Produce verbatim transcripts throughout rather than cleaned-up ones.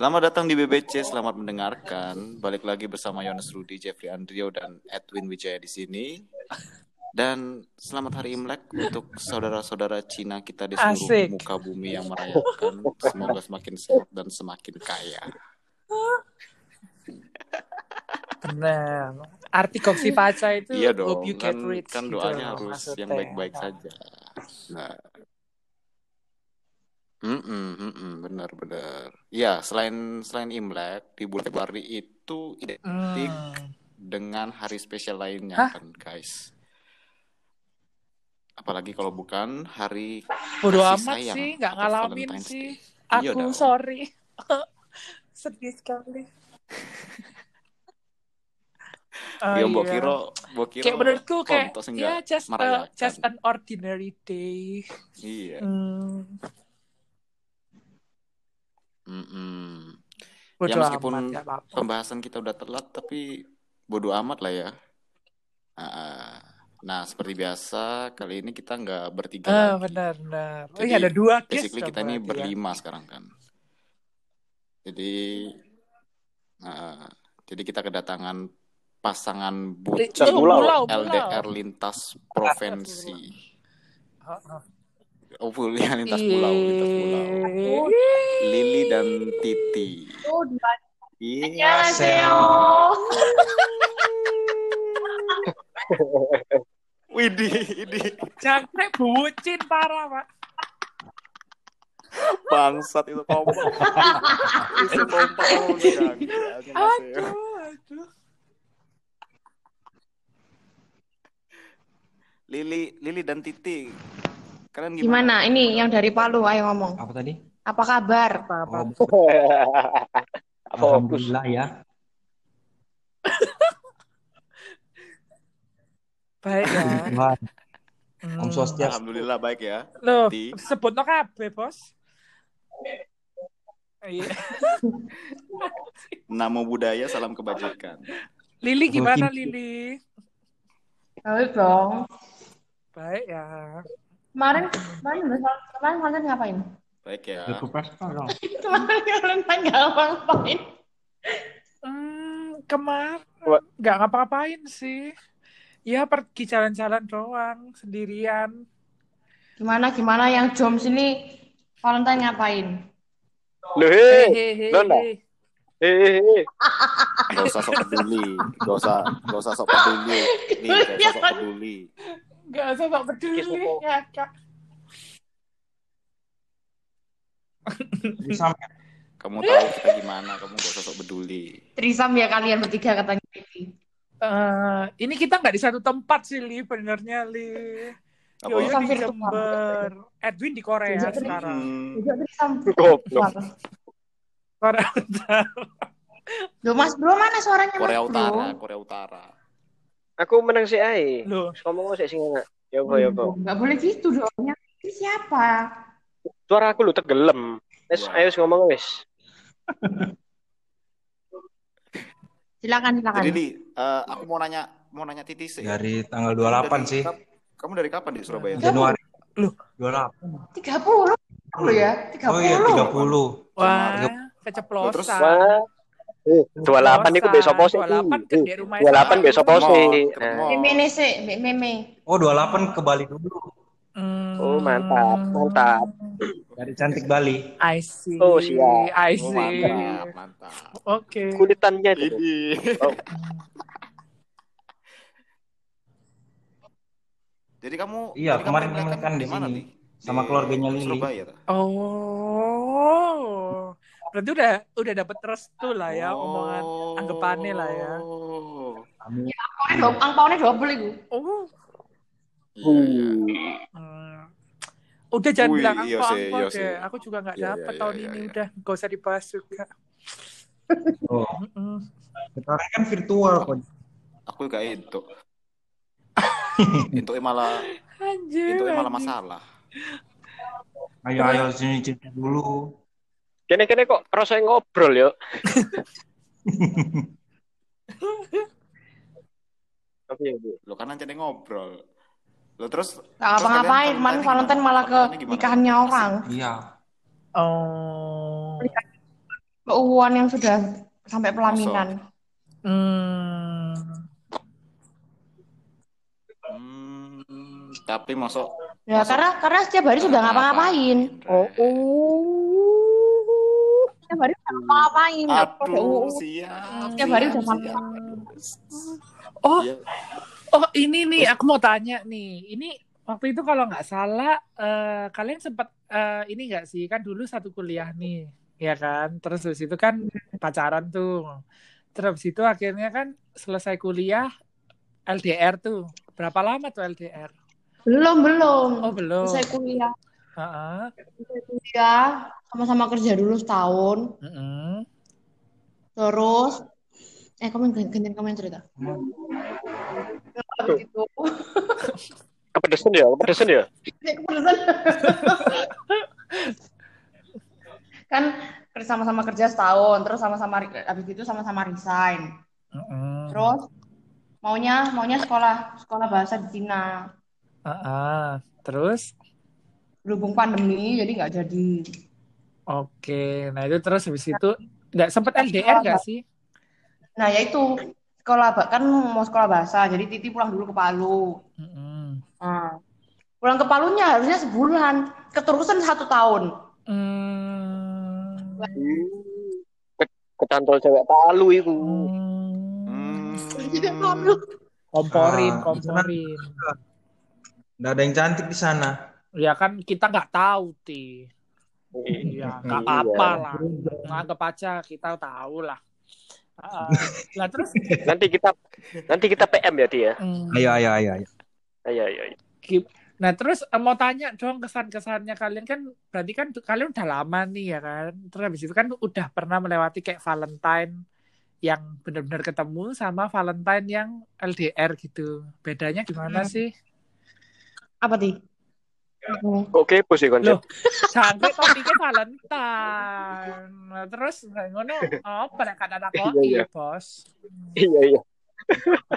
Selamat datang di B B C, selamat mendengarkan. Balik lagi bersama Jonas Rudi, Jeffrey Andrio, dan Edwin Wijaya di sini. Dan selamat hari Imlek untuk saudara-saudara Cina kita di seluruh Asik. muka bumi yang merayakan. Semoga semakin sehat dan semakin kaya. Benar. Arti koksi paca itu iya dong, you get rich, kan, kan doanya gitu, harus maksudnya yang baik-baik nah. saja. Nah. Mm-mm, benar-benar. Ya, selain selain Imlek, di bulan Februari itu identik mm. dengan hari spesial lainnya. Hah? Kan, guys. Apalagi kalau bukan hari Bodo kasih amat sayang. Sih, nggak ngalamin Valentine's sih. Day. Aku Yodah. sorry, sedih sekali. Yo, mbok kira, mbok kira. Kayak menurutku kayak, ya just a, just an ordinary day. Iya. Mm. Mm-mm. Ya meskipun amat, ya, pembahasan kita udah telat, tapi bodo amat lah ya. Nah, nah seperti biasa kali ini kita nggak bertiga oh, lagi. Benar, benar. Jadi, oh, iya, ada dua guys. Basically kita ini berlima ya. sekarang kan. Jadi, nah, jadi kita kedatangan pasangan bocah pulau L D R lintas provinsi. Heeh. Oh, kuliah lintas pulau, lintas pulau. Lili dan Titi. Oh, iya, Seo. Widih, widih. Jangkrik bucin parah, Pak. Bangsat itu kompak. Itu kompak udah. Aduh, aduh. Lili, Lili dan Titi. Kalian gimana? gimana? Ini yang dari Palu, ayo ngomong. Apa tadi? Apa kabar? Apa, apa? Oh, Alhamdulillah ya. Baik ya. hmm. Om Swastiastu. Alhamdulillah baik ya. Loh, Di. sebutno kabeh, Bos. Namo budaya, salam kebajikan. Lili gimana, Lili? Baik dong. Baik ya. Kemarin, kemarin, kemarin kalian ngapain? Baik ya. Kemarin kalian nggak ngapain? Hmm, kemarin nggak ngapa-ngapain sih. Ya pergi jalan-jalan doang, sendirian. Gimana, gimana yang jom sini? Valentine ngapain? Loh, hehehe, hehehe. Hehehe. Gak usah sok peduli, gak usah, gak usah sok peduli. Nih, gak usah sok peduli. Gak usah sok peduli ya kak. Trisam ya. Kamu tahu kita gimana, kamu gak usah sok peduli. Trisam ya kalian bertiga katanya. Uh, ini kita nggak di satu tempat sih Li, benernya Li. Yoyo di Jember, Edwin di Korea Trisam. sekarang. Trisam. Korea Utara. Loh, Mas Bro mana suaranya Mas Korea Utara, Bro? Korea Utara. Aku menang si Ai. Ngomong sik sing enak. Ya apa ya apa. Enggak boleh gitu dong. Ini siapa? Suara aku lu tergelem. Wes ayo ngomong wes. Silakan silakan. Jadi Li, uh, aku mau nanya mau nanya Titi sih. Dari tanggal dua puluh delapan dari, sih. Kamu dari kapan di Surabaya? Januari. Loh, dua puluh delapan. tiga puluh. Loh ya, tiga puluh. Oh iya, tiga puluh. Wah, keceplosan. Terus wah. dua puluh delapan iku besok pos iki. dua puluh delapan besok pos iki. Meme sik, meme. Oh, dua puluh delapan ke Bali dulu. Mm. Oh, mantap, mantap. Dari cantik Bali. I see. Oh, siap. I see. Oh, mantap, mantap. Oke. Okay. Kulitannya ini. Oh. Jadi kamu iya, kemarin kamu kan di mana nih? Sama keluarganya Lili. Oh. Berarti udah udah dapat restu lah ya, oh. omongan anggapannya lah ya. Amin. Ya, angpaune double iku. Oh. Iya. Udah jangan Ui, bilang angpau deh. Aku juga enggak iya, dapat iya, tahun iya, ini iya. udah enggak usah dibahas juga. Oh. Heeh. Sekarang kan virtual kok. Aku enggak itu. Itu malah anjir. Itu malah masalah. Ayo ayo sini cerita dulu. Kene-kene kok rasanya ngobrol yuk. Lo kan aja ngobrol. Lo terus nah, terus ngapain? Mana Valentine malah ke nikahannya orang. Iya. Oh. Keuuan yang sudah sampai pelaminan. Hmm. hmm. Tapi masuk. Ya masuk. karena karena setiap hari sudah ngapa-ngapain. Oh. oh. Setiap hari sudah ngapa-ngapain. Aduh, siap. Setiap hari sudah ngapa-ngapain. Oh. Oh, ini nih aku mau tanya nih. Ini waktu itu kalau nggak salah uh, kalian sempat uh, ini nggak sih, kan dulu satu kuliah nih, ya kan? Terus habis itu kan pacaran tuh. Terus itu akhirnya kan selesai kuliah L D R tuh. Berapa lama tuh L D R? Belum, belum. Oh, belum. Selesai kuliah. Uh-uh. Selesai kuliah, sama-sama kerja dulu setahun. Uh-uh. Terus eh kamu gantian kamu yang cerita. Terus itu kepedesan ya, kepedesan ya. Kepedesan. Kan sama-sama kerja setahun, terus sama-sama habis itu sama-sama resign. Uh-uh. Terus maunya maunya sekolah sekolah bahasa di Cina. Uh-uh. Terus berhubung pandemi jadi nggak jadi. Oke, nah itu terus habis itu nggak sempat L D R nggak sih? Nah ya itu sekolah kan mau sekolah bahasa, jadi Titi pulang dulu ke Palu. Uh-uh. Nah, pulang ke Palunya harusnya sebulan, keterusan satu tahun. Uh. Kecantol cewek Palu itu. Hmm. Hmm. Komporin, komporin. Nggak ada yang cantik di sana. Ya kan kita nggak tahu, Ti. Iya, nggak apa-apa lah. Nganggep aja kita tahu lah. Uh, nah terus nanti kita nanti kita P M ya, Ti ya. Hmm. Ayo, ayo, ayo, ayo. Ayo, ayo, ayo. Nah terus mau tanya dong kesan-kesannya kalian kan, berarti kan kalian udah lama nih ya kan. Terus habis itu kan udah pernah melewati kayak Valentine yang benar-benar ketemu sama Valentine yang L D R gitu. Bedanya gimana hmm. sih? Apa sih? Oke, push ya konsep. Sampai topiknya Valentine. Nah, terus ngono apa nek ada kok iya, Bos. Iya, iya.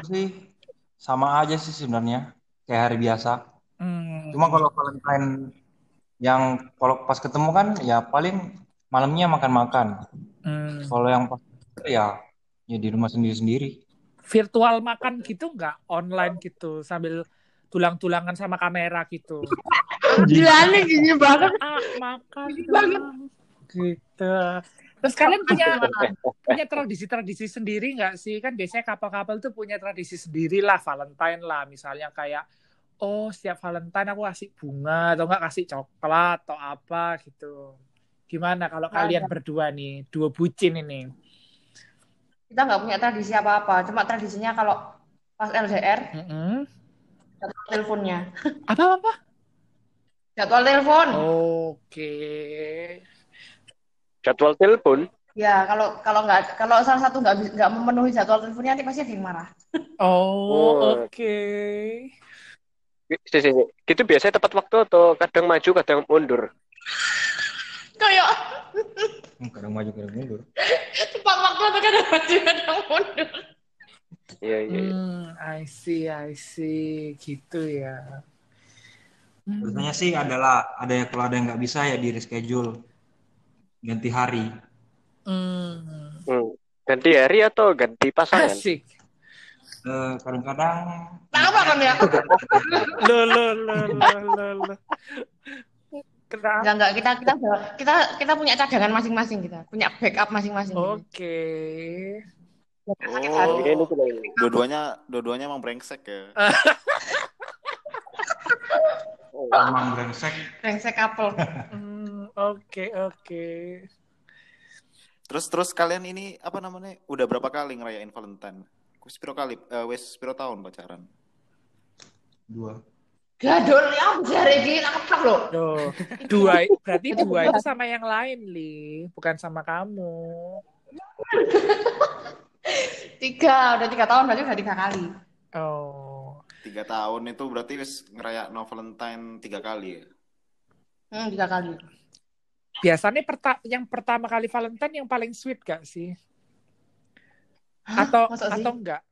Sih sama aja sih sebenarnya kayak hari biasa. Hmm. Cuma kalau Valentine yang kalau pas ketemu kan ya paling malamnya makan-makan. Hmm. Kalau yang pas ya ya di rumah sendiri-sendiri. Virtual makan gitu nggak? Online gitu sambil tulang-tulangan sama kamera gitu. Gilanya gini banget. Ah, makan gini banget. Gitu. Terus kalian punya punya tradisi-tradisi sendiri nggak sih? Kan biasanya kapal-kapal tuh punya tradisi sendiri lah Valentine lah, misalnya kayak oh setiap Valentine aku kasih bunga atau enggak kasih coklat atau apa gitu. Gimana kalau nah, kalian ya. berdua nih, dua bucin ini? Kita nggak punya tradisi apa-apa, cuma tradisinya kalau pas L D R mm-hmm. jadwal teleponnya. Apa-apa? Jadwal telepon. Oke. Jadwal telepon? Ya kalau kalau nggak kalau salah satu nggak nggak memenuhi jadwal teleponnya nanti pasti ada yang marah. Oh oke. Okay. Sisi-sisi. Gitu biasanya tepat waktu atau kadang maju kadang mundur? Kayak kadang maju kadang mundur. Tepat waktu atau kadang maju kadang mundur? Iya iya. Hmm, I see I see gitu ya. Biasanya sih adalah ada ya kalau ada yang nggak bisa ya di reschedule ganti hari. Hmm. Hmm. Ganti hari atau ganti pasangan? Asik. Uh, kadang-kadang kenapa kan ya? Lo lo lo lo lo. Kenapa? Enggak, kita kita kita kita punya cadangan masing-masing kita, punya backup masing-masing. Oke. Okay. Oh, dua-duanya dua-duanya emang brengsek ya. Oh, emang brengsek. Brengsek couple. Mm, oke, okay, oke. Okay. Terus terus kalian ini apa namanya? Udah berapa kali ngerayain Valentine? Sepiro kali, uh, wes sepiro tahun pacaran. Dua. Gadol yang jari gini keplak loh. Duh. Dua, berarti dua itu sama yang lain Li, bukan sama kamu. Tiga, udah tiga tahun berarti udah tiga kali. Oh. Tiga tahun itu berarti wes ngerayak no Valentine tiga kali ya? Hmm, tiga kali. Biasanya perta- yang pertama kali Valentine yang paling sweet gak sih? Hah, atau atau enggak?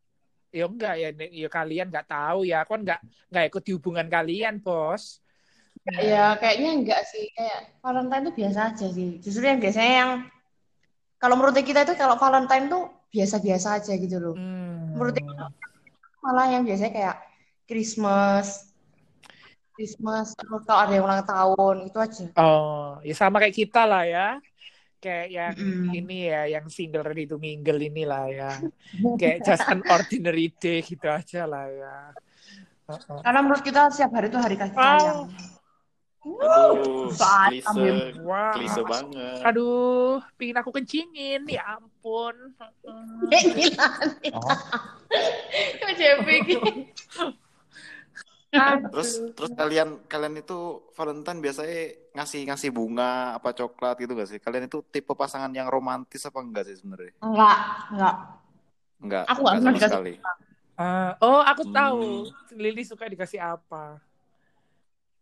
Ya enggak ya, ya kalian enggak tahu ya, aku enggak enggak ikut di hubungan kalian, Bos. Ya, kayaknya enggak sih, kayak Valentine itu biasa aja sih. Justru yang biasanya yang Kalau menurut kita itu kalau Valentine tuh biasa-biasa aja gitu loh. Hmm. Menurut kita malah yang biasanya kayak Christmas, Christmas terus kalau ada yang ulang tahun itu aja. Oh, ya sama kayak kita lah ya. Kayak yang mm. ini ya, yang single ready to mingle inilah ya. Kayak just an ordinary day gitu aja lah ya. Uh-uh. Karena menurut kita setiap hari itu hari kasih sayang. Oh. Aduh, klise, wow. klise banget. Aduh, pingin aku kencingin, ya ampun. Eh, gila nih. Kok Jeffrey gini? Terus, terus kalian kalian itu Valentine biasanya ngasih ngasih bunga apa coklat gitu gak sih? Kalian itu tipe pasangan yang romantis apa enggak sih sebenarnya? Enggak, enggak. Enggak. Aku enggak pernah dikasih sekali. Uh, oh, aku hmm. tahu. Lili suka dikasih apa?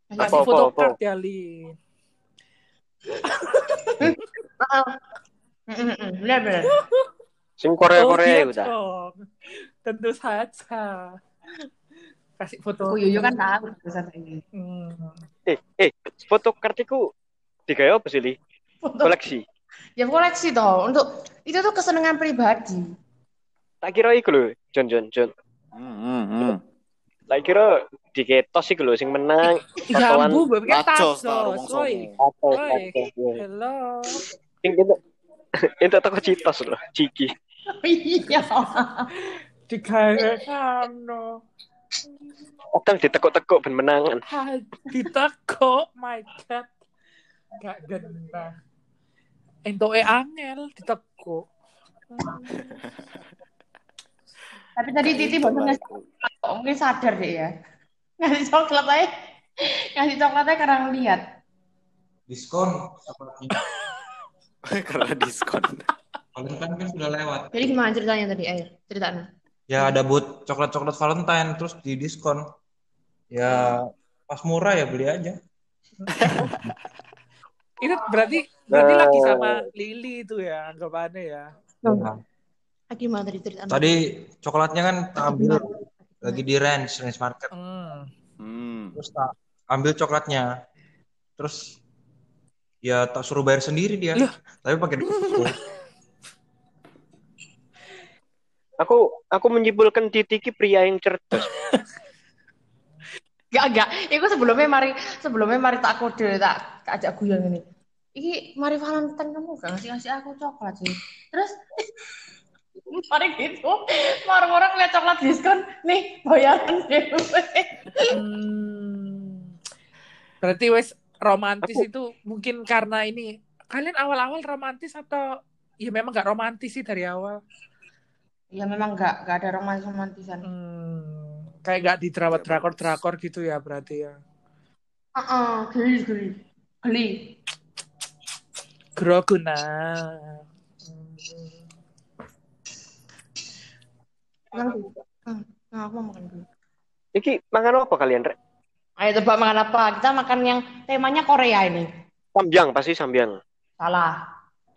Ngasih photocard ya, Lili. Benar-benar. Sim Korea-Korea udah. Tentu saja. Kasih foto. Oh, Yuyu kan tahu besar ini. Hmm. Eh, eh, foto kartiku digawe apa sih, Li? Koleksi. Ya koleksi toh. Untuk itu tuh kesenangan pribadi. Tak kira iku lho, Jon Jon Jon. Heeh, heeh. Tak kira diketos iku lho sing menang fotoan. Jambu mbok pikir tasos. Oi. Hello. Sing itu itu toko citos lho, ciki. Iya. Digawe samno. Otang ditekuk-tekuk ben menangan. Ditekuk, my god. Gak genah. Entoke angel ditekuk. Tapi tadi Titi bosen ngasih coklat. Mungkin sadar deh ya. Ngasih coklat aja. Ngasih coklat aja karena ngeliat. Diskon. Karena diskon. Valentine kan sudah lewat. Jadi gimana ceritanya tadi? Ayo, ceritanya. Ya ada buat coklat-coklat Valentine terus di diskon. Ya pas murah ya beli aja. Itu berarti berarti nah. lagi sama Lili itu ya anggapannya ya. Nah. Gimana tadi ceritanya? Tadi coklatnya kan tak ambil lagi di range range market. Hmm. Terus tak ambil coklatnya. Terus ya tak suruh bayar sendiri dia. Loh. Tapi pakai duit. Aku aku menyimpulkan Titi pria yang cerdas. Gak gak, itu sebelumnya mari sebelumnya mari tak kode tak ajak guyon ini. Iki mari Valentine kamu gak ngasih ngasih aku coklat sih. Terus mari gitu, orang-orang lihat coklat diskon nih bayaran dulu. Hmm, berarti wes romantis aku. Itu mungkin karena ini kalian awal-awal romantis atau ya memang gak romantis sih dari awal. Ya memang nggak nggak ada romantis-romantisan. Hmm, kayak nggak di drakor-drakor gitu ya berarti ya. Ah, uh-uh, geli geli geli. Groguna. Makan. Nah, aku makan dulu. Iki makan apa kalian, Rek? Ayo tebak makan apa? Kita makan yang temanya Korea ini. Sambyang pasti sambyang. Salah.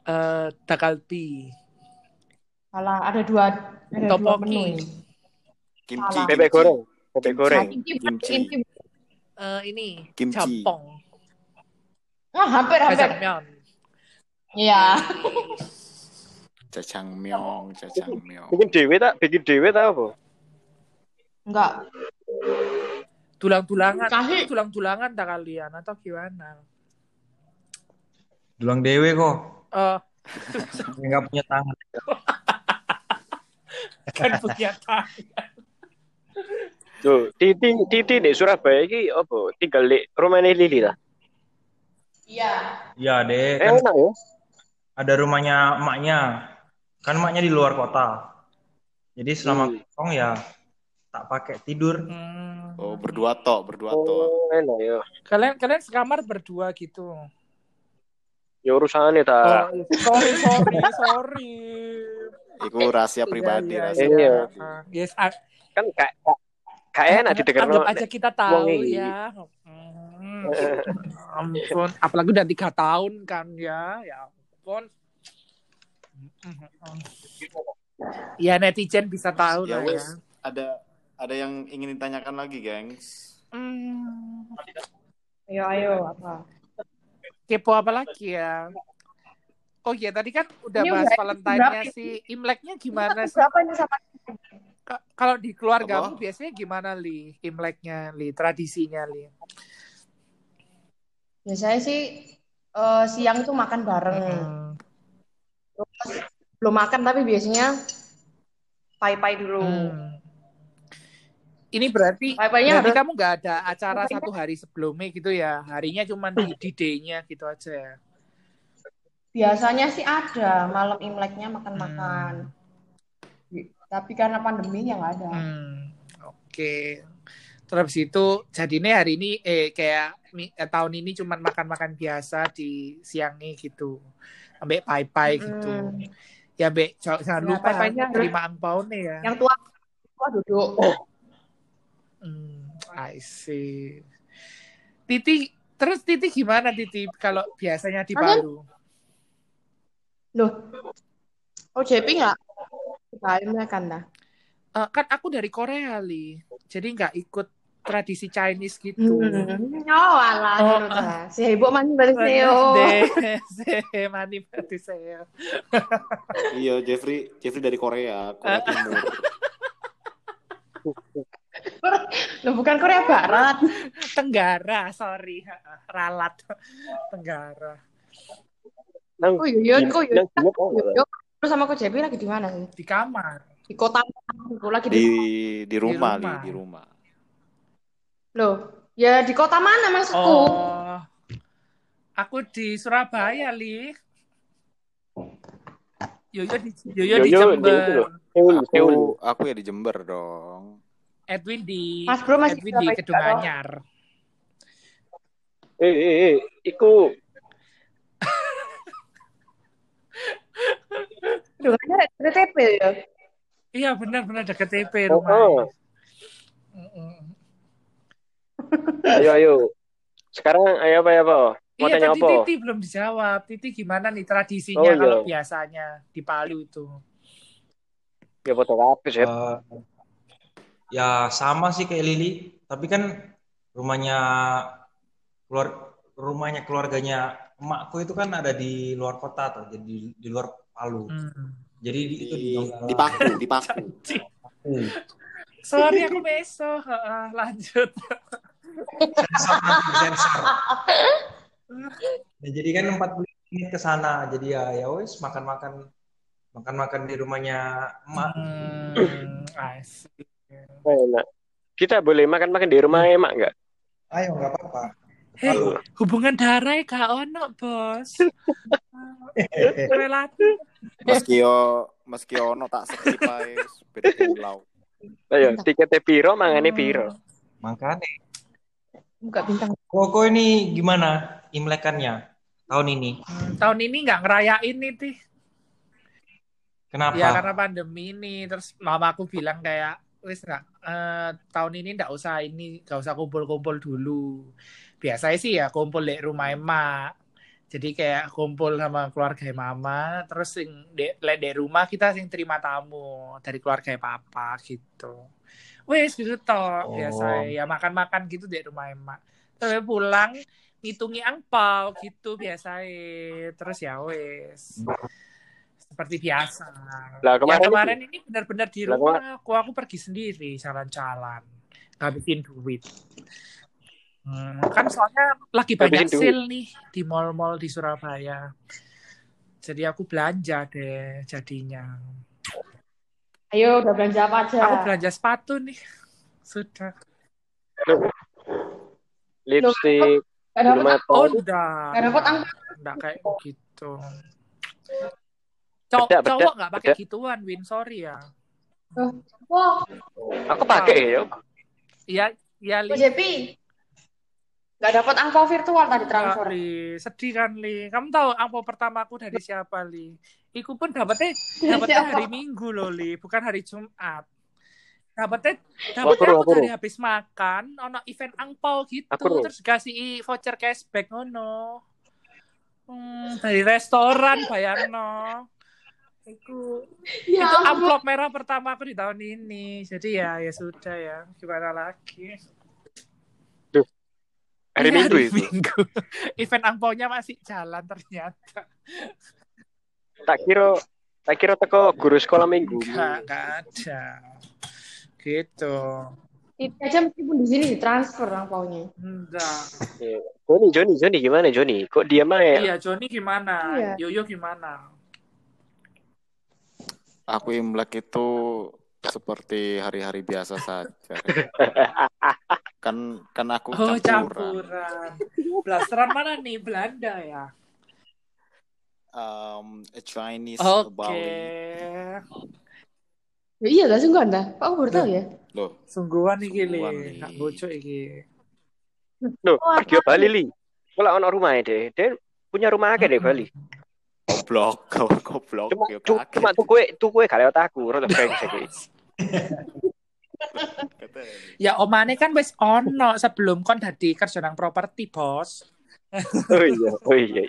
Eh, uh, takalpi. Salah, ada dua ada Topoki. Dua menu ini. Kimchi, bebek goreng, bebek goreng, kimchi, kimchi. Kimchi. Uh, ini kimchi. Jampong. Wah, oh, hampir-hampir. Iya. Jajangmyeon, jajangmyeon. Bikin dhewe tak? Bikin dhewe ta apa? Enggak. Tulang-tulangan, Kahi. tulang-tulangan tak kalian atau gimana? Tulang dhewe kok. Eh, uh. enggak punya tangan. Kan punya tangan. Tuh, Titi Titi di Surabaya iki opo? Tinggal di rumahnya Lili lah. Iya. Iya, Dek. Kan enak ya. Ada rumahnya emaknya. Kan emaknya di luar kota. Jadi selama hmm. kosong ya tak pakai tidur. Hmm. Oh, berdua tok, berdua tok. Oh, enak ya. Kalian kalian sekamar berdua gitu. Ya urusannya ta. Oh, sorry, sorry, sorry. Iku rahasia pribadi ya, rahasia. Iya. Yes, a- kan kayak kayak enak didengar. Anggap aja kita tahu ya. Hmm. Ampun, apalagi udah tiga tahun kan ya. Ya ampun. Ya netizen bisa tahu ya, lah ya. Ada ada yang ingin ditanyakan lagi, gengs? Hmm. Ayo ayo apa? Kepo apa lagi ya? Oh iya, tadi kan udah ini bahas Valentine-nya si Imleknya gimana sih? Berapa ini sama? K- kalau di keluargamu biasanya gimana, Li? Imleknya, Li? Tradisinya, Li? Biasanya sih uh, siang itu makan bareng. Hmm. Terus, belum makan tapi biasanya pai-pai dulu. Hmm. Ini berarti pai-painya berarti harus... kamu nggak ada acara pai-painya satu hari sebelumnya gitu ya? Harinya cuma di D D-nya gitu aja ya? Biasanya sih ada, malam Imleknya makan-makan. Hmm. Tapi karena pandemi ya nggak ada. Hmm. Oke. Okay. Terus itu jadinya hari ini eh kayak eh, tahun ini cuma makan-makan biasa di siangnya gitu. Ambek pai-pai gitu. Hmm. Ya, Mbak, jangan ya, lupa terima angpaune ya. Yang tua tua duduk. Oh. Hmm, I see. Titi, terus Titi gimana Titi kalau biasanya di Palu? Loh. Oh, J P enggak? Kayaknya kan dah. Uh, kan aku dari Korea, Li. Jadi enggak ikut tradisi Chinese gitu. Hmm. Oh, alah. Oh, uh, seibu mani berseo. Se mani berseo. Iya, Jeffrey, Jeffrey dari Korea, Korea Timur. Loh, bukan Korea Barat. Tenggara, sorry. Ralat. Tenggara. Nang, oh yuyun, kok yuyun. Terus sama kok J P lagi di mana? Di kamar. Di kota. Aku lagi di di, di rumah, di rumah. Li, di rumah. Loh, ya di kota mana maksudku? Oh, aku di Surabaya, Li. Yoyo di Yoyo di Jember. Aku, aku ya di Jember dong. Edwin di Mas Bro masih Edwin di Kedunganyar. Eh, eh, eh, iku Kedunganyar deket T P ya? Iya benar-benar deket T P rumah. Ayo ayo. Sekarang ayo apa ya apa? Mau iya, tanya apa? Titi belum dijawab. Titi gimana nih tradisinya oh, kalau iya. biasanya di Palu itu? Ya foto apa sih? Uh, ya sama sih kayak Lili. Tapi kan rumahnya keluar rumahnya keluarganya emakku itu kan ada di luar kota tuh, jadi di, di luar Palu. Hmm. Jadi di, itu di Paku, di Paku. Sorry aku besok uh, lanjut. Sensor. Nah, jadi kan empat puluh menit ke sana. Jadi ya ya wes makan-makan makan-makan di rumahnya emak. Hmm, asik. Enak. Kita boleh makan-makan di rumah emak enggak? Ayo enggak apa-apa. Hei, hubungan darah gak ono, Bos. Relatif. Meski yo meski ono tak skip ae beda pulau. Ayo, tiketnya piro, mangane piro. Mangkane. Buka bintang. Koko ini gimana Imlekannya tahun ini? Hmm, tahun ini nggak ngerayain nih, Tih. Kenapa? Ya karena pandemi ini. Terus mama aku bilang kayak, wis nggak eh, tahun ini nggak usah ini, nggak usah kumpul-kumpul dulu. Biasanya sih ya kumpul di rumah emak. Jadi kayak kumpul sama keluarga mama, terus sing di de- rumah kita sing terima tamu dari keluarga papa gitu. Wes gitu toh, oh. Biasa ya makan-makan gitu di rumah emak. Terus pulang ngitungi angpau gitu biasanya. Terus ya wes. Seperti biasa. Lah kemarin, ya, kemarin ini benar-benar di rumah aku, aku pergi sendiri jalan-jalan. Ngabisin duit. Hmm, kan soalnya lagi banyak sale nih di mall-mall di Surabaya. Jadi aku belanja deh jadinya. Ayo udah belanja apa aja? Aku belanja sepatu nih. Sudah. Lipstik. Oh udah. Gak dapet angka. Gak kayak gitu. Cow- beda, cowok nggak pakai gituan, Win, sorry ya. Oh. Aku pakai ya. Iya, iya. Li. Gak dapat angpau virtual tadi transfer. Li. Sedih kan, Li. Kamu tahu angpau pertamaku dari siapa, Li? Iku pun dapatnya, dapatnya hari Minggu loh, Li. Bukan hari Jumat. Dapatnya, dapatnya aku dari habis makan, ono event angpau gitu. Aku terus kasih voucher cashback, ono. Hmm, dari restoran, bayarno. Iku, ya itu amplop merah pertama aku di tahun ini. Jadi ya, ya sudah ya. Gimana lagi? Hari Minggu itu. Minggu. Event angpaunya masih jalan ternyata. Tak kira tak kira teko guru sekolah minggu. Enggak ada. Gitu. Titi aja meskipun di sini ditransfer orang paunya. Enggak. Joni, Joni, Joni gimana Joni? Kok diam aja? Iya, Joni gimana? Iya. Yoyo gimana? Aku Imlek itu seperti hari-hari biasa saja. Kan kan aku campuran. Oh, campuran. Blasteran mana nih? Belanda ya? Um, a Chinese okay. Bali. Ya, iya gak sungguhan dah? Pak aku baru tahu ya? Loh. Sungguhan iki le, nak bocok iki. Loh, pergi ke Bali li. Kula ono rumahe deh. Dia punya rumah akeh deh Bali. Goblok, goblok. Cuma tuh gue, tuh gue gak lewat aku, ora lewat aku. Ya omane kan wis ono sebelum kon dadi kerja nang properti, Bos. Oh iya, oh iya.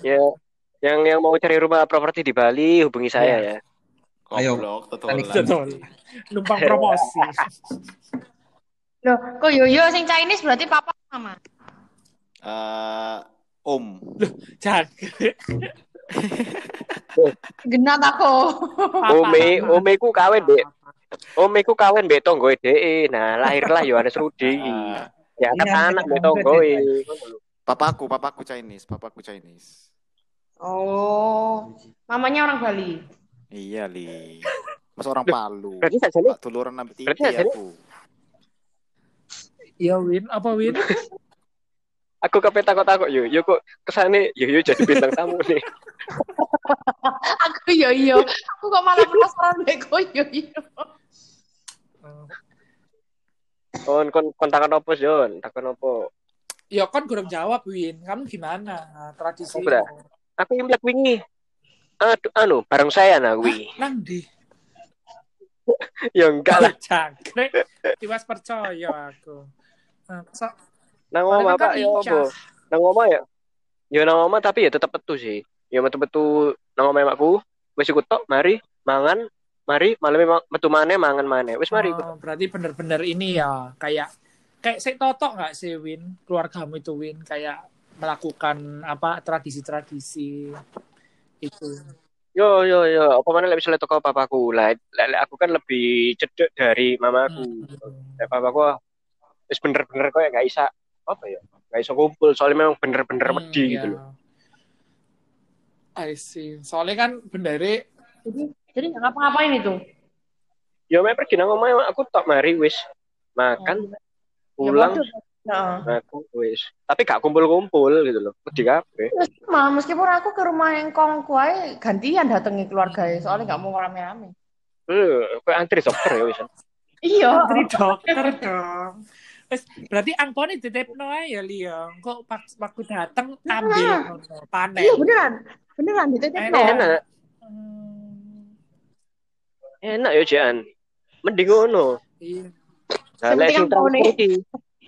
Ya, yang yang mau cari rumah properti di Bali hubungi saya ya. Ayo, tetulan. Numpang promosi. Loh, kok Yoyo sing Chinese berarti papa mama? Eh, om. Loh, jangan. Genat aku. Ome, omeku kawin, Dek. Omeku kawin mbek tonggoe dhek. Nah, lahirlah Jonas Rudi. Ya anak-anak mbek tonggoe. Papaku, papaku Chinese, papaku Chinese. Oh, mamanya orang Bali. Iya, Li. Mas orang Palu. Berarti sajane duluran nang Titi aku. Iya, Win, apa Win? Aku kepe takut-takut yo, yo kok kesane yo yo jadi bintang tamu nih. Aku yo yo, aku kok malah penasaran nek kok yo yo. Kon kon kontakan opo, Jon? Takon opo? Ya kon kurang jawab, Win. Kamu gimana? Tradisi. Aku Imlek wingi. Aduh, anu, bareng saya nah, Wi. Nang ndi? Ya enggak lah, jangkrik. Tiwas percaya aku. Sok. Nang omah Pak ya opo? Nang omah ya. Ya nang omah tapi ya tetep petu sih. Ya metu-metu nang omah emakku, wis iku tok, mari mangan, mari malem metu maneh mangan maneh. Wis mari. Oh, berarti bener-bener ini ya, kayak kayak sik totok enggak sih Win? Keluargamu itu Win kayak melakukan apa tradisi-tradisi. Itu. Yo yo yo, apa mana lebih soleh toko papaku lah. Aku kan lebih cedek dari mamaku. Hmm. Papaku wis bener-bener kok ya enggak isa apa ya? Enggak iso kumpul soalnya memang bener-bener wedi hmm, gitu ya. Loh. I see. Soalnya kan bendere jadi jadi enggak ngapa-ngapain itu. Yo mek pergi nang omah aku tok mari wis makan pulang. Hmm. Nah, aku wis. Tapi gak kumpul-kumpul gitu loh. Wedi kabeh. Nah, meskipun aku ke rumah yang kongku ae gantian datangi keluargae soalnya gak mau rame-rame. Eh, kowe antri dokter ya wis. Iya, antri dokter dong. Wis, berarti angpone dititipno ae ya, Li. Kok waktu dateng ambil ngono, panen. Iya, beneran. Beneran dititipno. Enak. Enak yo, Jan. Mending ngono. Iya. Lah sing tangone iki.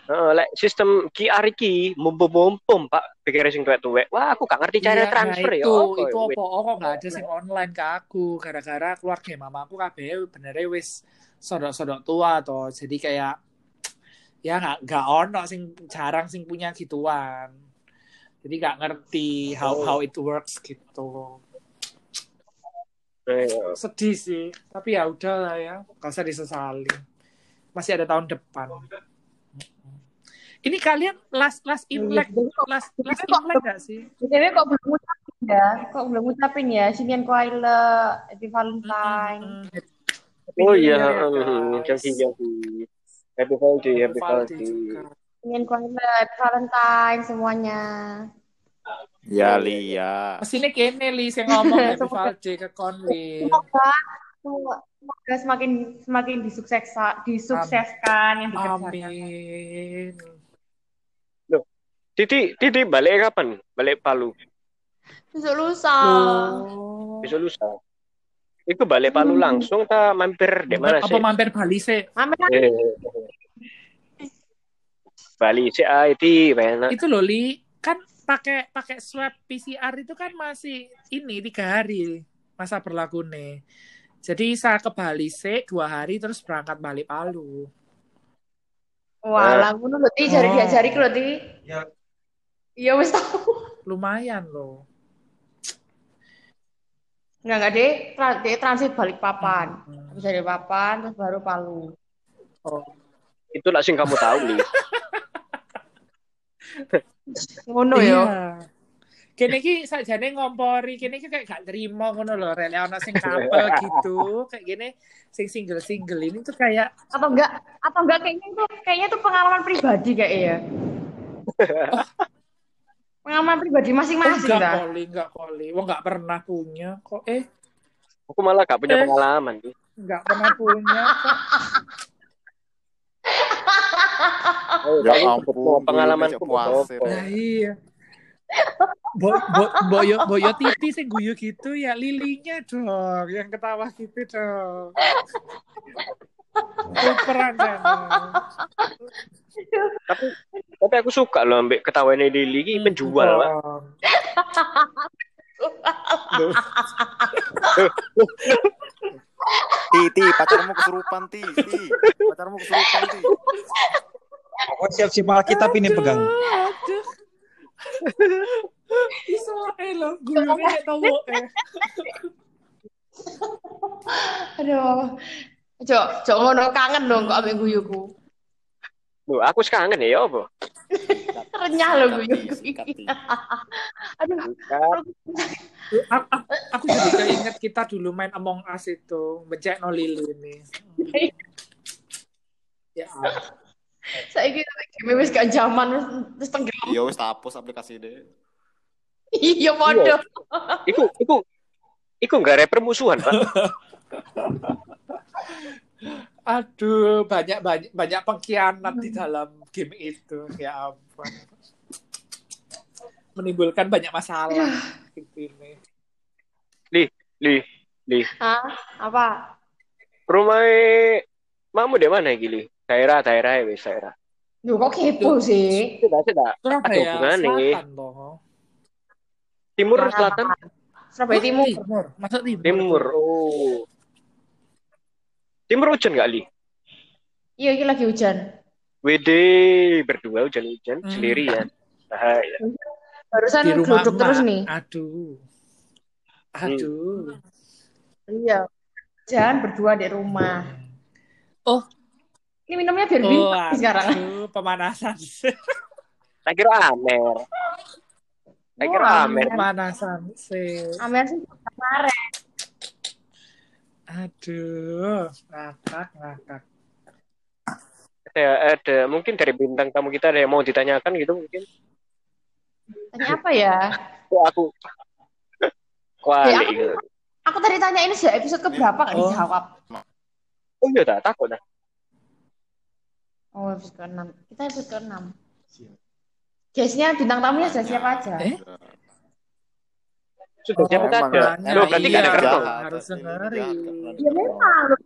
Heeh, uh, lek sistem Q R iki mumpum-mumpum Pak pikire sing tuwek-tuwek. Wah, aku gak ngerti cara iya, transfer ya. Itu itu opo kok gak ada sing online ke aku gara-gara keluarga mamaku kabeh benere wis sodok-sodok tua to. Jadi kayak ya gak gak ono sing jarang sing punya gituan. Jadi gak ngerti how oh. how it works gitu. Eh, sedih sih, tapi ya udahlah ya. Gak usah disesali. Masih ada tahun depan. Ini kalian last last Imlek, last last Imlek enggak sih? Jadi kok belum ngucapin ya? Kok belum ngucapin ya? Sinian ku aile, Happy Valentine. Oh iya, janji janji. Happy Valentine, Happy Valentine. Sinian ku aile, Happy Valentine semuanya. Ya Li ya. Mesine kene Li sing ngomong Happy Valentine ke Konli. Semoga semakin semakin disukseskan, disukseskan yang dikerjakan. Amin. Loh, Titi, Titi balik kapan? Balik Palu. Besok lusa. Oh. Besok lusa. Itu balik Palu hmm. langsung ta mampir di mana sih? Apa mampir Bali sih? Mampir. Eh. Bali sih I T benar. Itu loh Li, kan pakai pakai swab P C R itu kan masih ini tiga hari masa berlakunya. Jadi saya ke Bali sih dua hari terus berangkat balik Palu. Wah, langsung lho Ti jari diajari lho Ti. Iya. Iya wis tahu. Lumayan loh. Enggak, enggak deh, tra- deh transit Balikpapan. Habis dari Papan terus baru Palu. Oh. Itu langsung kamu tahu nih. Ngono ya. Kene iki sakjane ngompori, kene iki kayak gak terima ngono lho, rene ana sing couple gitu, kayak gini sing single-single ini tuh kayak atau enggak atau enggak kayaknya tuh kayaknya tuh pengalaman pribadi kayak ya. Pengalaman pribadi masing-masing enggak ta. Koli, enggak koli. Wong enggak pernah punya kok eh aku malah enggak punya eh. pengalaman sih. Enggak pernah punya kok. Oh, ya ampun, pengalamanku puasa. Nah, iya. Bo, bo, boyo, boyo Titi sing guyu gitu ya, Lilinya dong yang ketawa gitu dong. Superan kan. Tapi tapi aku suka loh ambek ketawanya Lili, ini penjual, Pak. Titi, pacarmu kesurupan, Titi. Pacarmu kesurupan, Titi. Aku siap-siap malah kitab ini pegang. Aduh. Iso ae lho, guyune nek tawoke. Aduh. Cok, cok ngono kangen dong kok ambek guyuku. Lho, aku wis kangen ya apa? Renyah lho guyuku. Aduh. Aku jadi keinget kita dulu main Among Us itu, becek no Lili ini. Ya. Saiki game wis gak jaman wis tenggelam. Ya wis hapus aplikasi deh. Iya bodoh. Iku iku iku gak ada permusuhan, Pak. Aduh, banyak banyak banyak pengkhianat di dalam game itu. Ya ampun. Menimbulkan banyak masalah gitu ini. Li, li, li. Hah? Apa? Rumahnya Mamu di mana iki, Li? Daerah, daerah ya, daerah. Duh, kok kepo sih? Sudah, sudah. Surabaya, selatan toh. Timur, nah, selatan? Surabaya timur. Timur. Masuk timur. Timur, oh. Timur hujan nggak, Li? Iya, ini lagi hujan. W D, berdua hujan-hujan, hmm. sendirian. Bahaya. Barusan geluduk terus nih. Aduh. Aduh. Hmm. Iya. Hujan berdua di rumah. Oh, ini minumnya biar bintang oh, sekarang. Aduh, pemanasan. Tak kira Amer. Tak kira oh, Amer. Pemanasan sih. Amer sih kemarin. Aduh, ngakak, ngakak. Ada, ada. Mungkin dari bintang tamu kita ada yang mau ditanyakan gitu mungkin. Tanya apa ya? Kok aku? Kok hey, aku, gitu. Aku tadi tanyain sih episode keberapa nggak oh. dijawab. Oh iya dah, takut dah. Oh, episode keenam. Kita episode keenam. Guestnya bintang tamunya sudah siapa aja? Eh? Sudah oh, siapa aja? Lo berarti nggak ada kertas. Harus dengerin. Ya memang.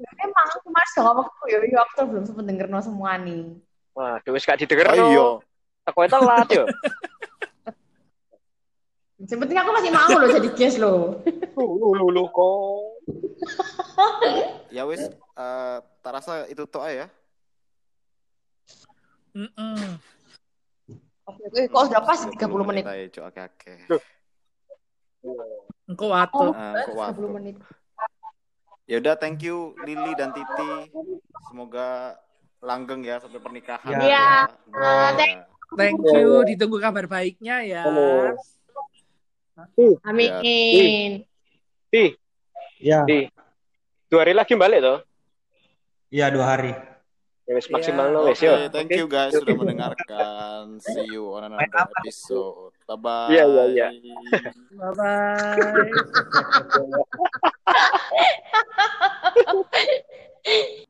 Ya memang cuma sudah waktu yo yo aku belum sempat dengerno semua nih. Wah, wis gak didengerno. Oh iya. Aku telat yo. Sepertinya aku masih mau loh jadi guest loh. Lu lu lu kok. Ya wis, uh, tak rasa itu toh ya. Mm-mm. Oke, okay, kok sudah pas tiga puluh menit. Oke, oke. Okay. Engko watu, tiga puluh menit. Ya udah, thank you Lili dan Titi. Semoga langgeng ya sampai pernikahan. Iya. Ya. Uh, thank, thank you, ditunggu kabar baiknya ya. Halo. Amin. Ti. Ya. Ti. Dua hari lagi balik toh? Iya, dua hari. Yes, maksimal yeah, okay. Yo. Thank you guys sudah mendengarkan. See you on another episode. Bye bye. Iya iya iya. Bye bye.